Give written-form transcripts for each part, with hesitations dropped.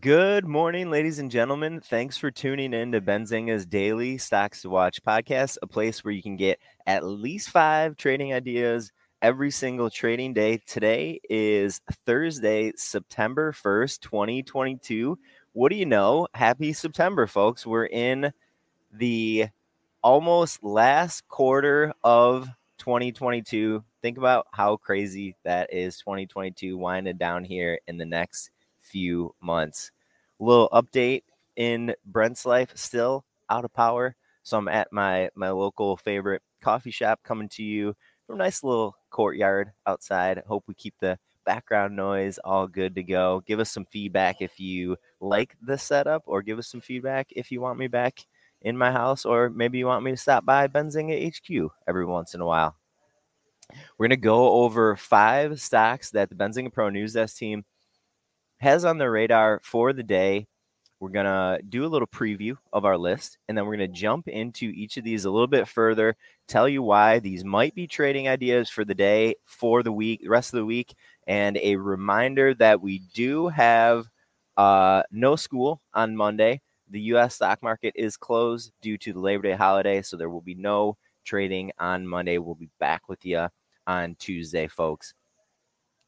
Good morning, ladies and gentlemen. Thanks for tuning in to Benzinga's Daily Stocks to Watch podcast, a place where you can get at least 5 trading ideas every single trading day. Today is Thursday, September 1st, 2022. What do you know? Happy September, folks. We're in the almost last quarter of 2022. Think about how crazy that is, 2022 winding down here in the next few months. A little update in Brent's life, still out of power, so I'm at my local favorite coffee shop, coming to you from a nice little courtyard outside. Hope we keep the background noise all good to go. Give us some feedback if you like the setup, or give us some feedback if you want me back in my house, or maybe you want me to stop by Benzinga HQ every once in a while. We're going to go over 5 stocks that the Benzinga Pro News Desk team has on the radar for the day. We're going to do a little preview of our list, and then we're going to jump into each of these a little bit further, tell you why these might be trading ideas for the day, for the week, the rest of the week, and a reminder that we do have no school on Monday. The U.S. stock market is closed due to the Labor Day holiday, so there will be no trading on Monday. We'll be back with you on Tuesday, folks.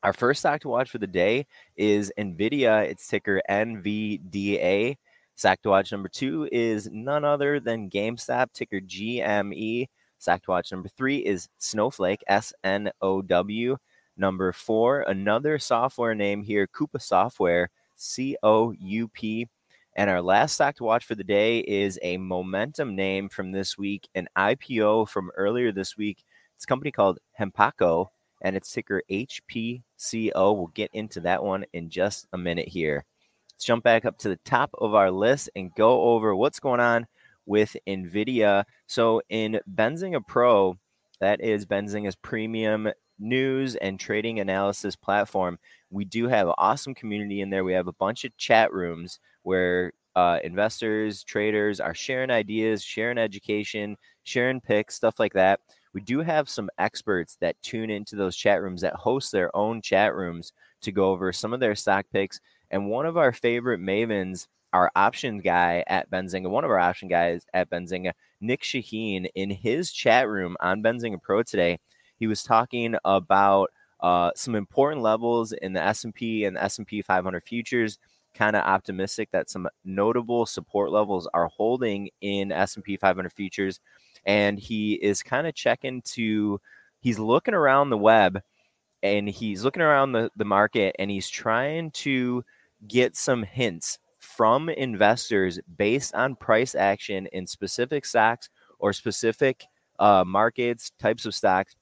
Our first stock to watch for the day is Nvidia. Its ticker NVDA. Stock to watch number 2 is none other than GameStop, ticker GME. Stock to watch number 3 is Snowflake, SNOW. Number 4, another software name here, Coupa Software, COUP. And our last stock to watch for the day is a momentum name from this week, an IPO from earlier this week. It's a company called Hempacco, and its ticker HPCO. We'll get into that one in just a minute here. Let's jump back up to the top of our list and go over what's going on with NVIDIA. So in Benzinga Pro, that is Benzinga's premium news and trading analysis platform, we do have an awesome community in there. We have a bunch of chat rooms where investors, traders are sharing ideas, sharing education, sharing picks, stuff like that. We do have some experts that tune into those chat rooms, that host their own chat rooms to go over some of their stock picks. And one of our favorite mavens, our option guy at Benzinga, Nic Chahine, in his chat room on Benzinga Pro today, he was talking about some important levels in the S&P and the S&P 500 futures, kind of optimistic that some notable support levels are holding in S&P 500 futures. And he is kind of he's looking around the web, and he's looking around the market, and he's trying to get some hints from investors based on price action in specific stocks or specific markets, types of stocks.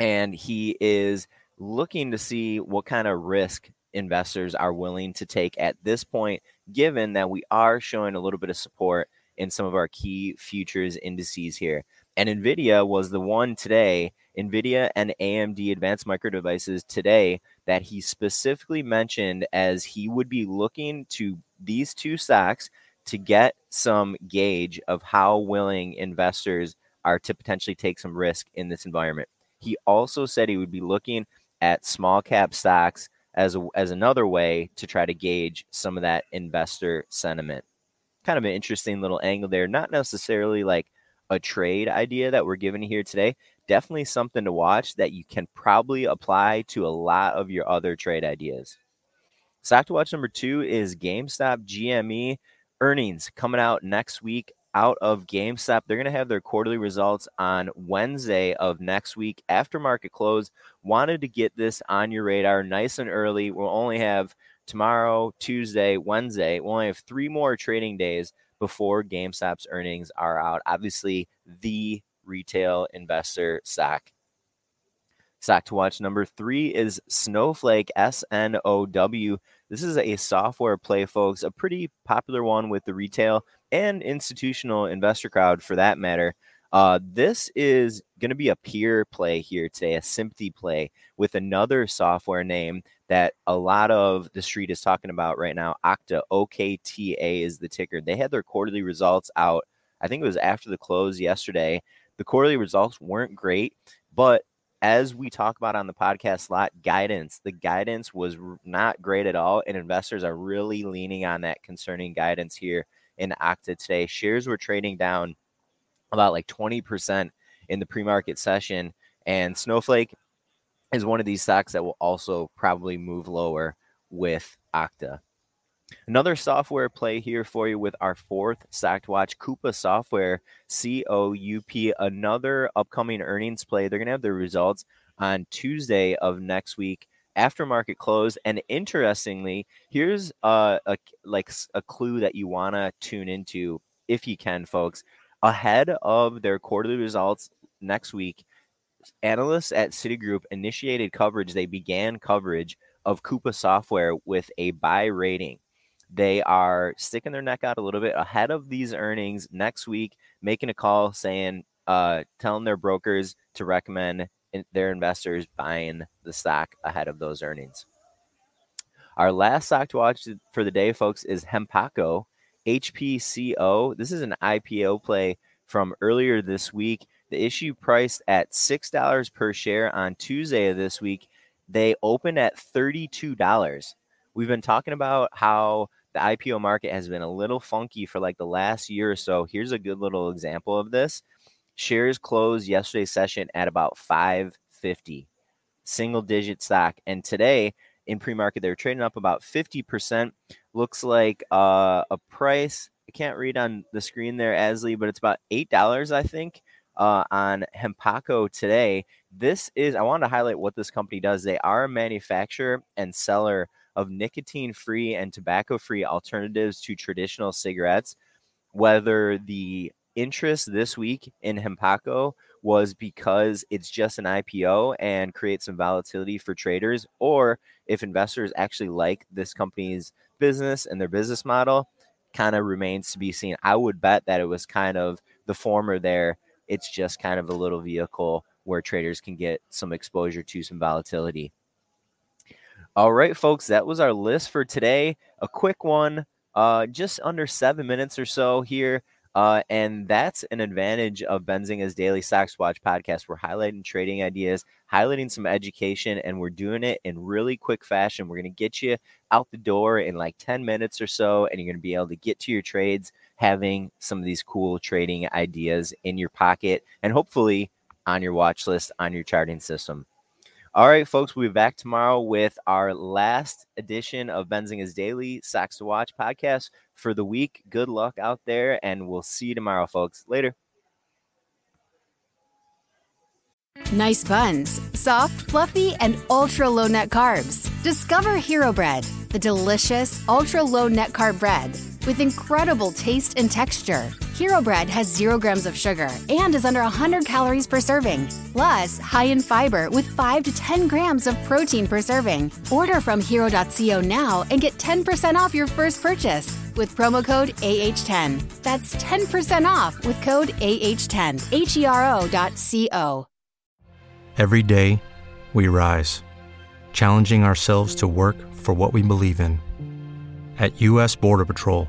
And he is looking to see what kind of risk investors are willing to take at this point, given that we are showing a little bit of support in some of our key futures indices here. And NVIDIA was the one today, NVIDIA and AMD, Advanced Micro Devices, today, that he specifically mentioned as he would be looking to these two stocks to get some gauge of how willing investors are to potentially take some risk in this environment. He also said he would be looking at small cap stocks as another way to try to gauge some of that investor sentiment. Kind of an interesting little angle there. Not necessarily like a trade idea that we're giving here today. Definitely something to watch that you can probably apply to a lot of your other trade ideas. Stock to watch number 2 is GameStop GME. Earnings coming out next week out of GameStop. They're going to have their quarterly results on Wednesday of next week after market close. Wanted to get this on your radar nice and early. We'll only have tomorrow, Tuesday, Wednesday. We'll only have 3 more trading days before GameStop's earnings are out. Obviously, the retail investor stock. Stock to watch number 3 is Snowflake, SNOW. This is a software play, folks, a pretty popular one with the retail and institutional investor crowd, for that matter. This is going to be a peer play here today, a sympathy play with another software name that a lot of the street is talking about right now. Okta, OKTA is the ticker. They had their quarterly results out. I think it was after the close yesterday. The quarterly results weren't great, but as we talk about on the podcast a lot, guidance. The guidance was not great at all, and investors are really leaning on that concerning guidance here in Okta today. Shares were trading down about like 20% in the pre-market session, and Snowflake is one of these stocks that will also probably move lower with Okta. Another software play here for you with our fourth stock to watch, Coupa Software, C-O-U-P, another upcoming earnings play. They're going to have their results on Tuesday of next week after market close. And interestingly, here's a clue that you want to tune into if you can, folks. Ahead of their quarterly results next week, analysts at Citigroup initiated coverage. They began coverage of Coupa Software with a buy rating. They are sticking their neck out a little bit ahead of these earnings next week, making a call saying, telling their brokers to recommend their investors buying the stock ahead of those earnings. Our last stock to watch for the day, folks, is Hempacco, HPCO. This is an IPO play from earlier this week. The issue priced at $6 per share on Tuesday of this week. They opened at $32. We've been talking about how the IPO market has been a little funky for like the last year or so. Here's a good little example of this. Shares closed yesterday's session at about $5.50, single digit stock. And today in pre-market, they're trading up about 50%. Looks like a price. I can't read on the screen there, Asley, but it's about $8, I think, on Hempacco today. I wanted to highlight what this company does. They are a manufacturer and seller of nicotine-free and tobacco-free alternatives to traditional cigarettes. Whether the interest this week in Hempacco was because it's just an IPO and creates some volatility for traders, or if investors actually like this company's business and their business model, kind of remains to be seen. I would bet that it was kind of the former there. It's just kind of a little vehicle where traders can get some exposure to some volatility. All right, folks, that was our list for today. A quick one, just under 7 minutes or so here. And that's an advantage of Benzinga's Daily Stocks Watch podcast. We're highlighting trading ideas, highlighting some education, and we're doing it in really quick fashion. We're going to get you out the door in like 10 minutes or so, and you're going to be able to get to your trades having some of these cool trading ideas in your pocket and hopefully on your watch list, on your charting system. All right, folks, we'll be back tomorrow with our last edition of Benzinga's Daily Stocks to Watch podcast for the week. Good luck out there, and we'll see you tomorrow, folks. Later. Nice buns, soft, fluffy, and ultra-low net carbs. Discover Hero Bread, the delicious ultra-low net carb bread with incredible taste and texture. Hero Bread has 0 grams of sugar and is under 100 calories per serving, plus high in fiber with 5 to 10 grams of protein per serving. Order from hero.co now and get 10% off your first purchase with promo code AH10. That's 10% off with code AH10, hero.co. Every day, we rise, challenging ourselves to work for what we believe in. At U.S. Border Patrol,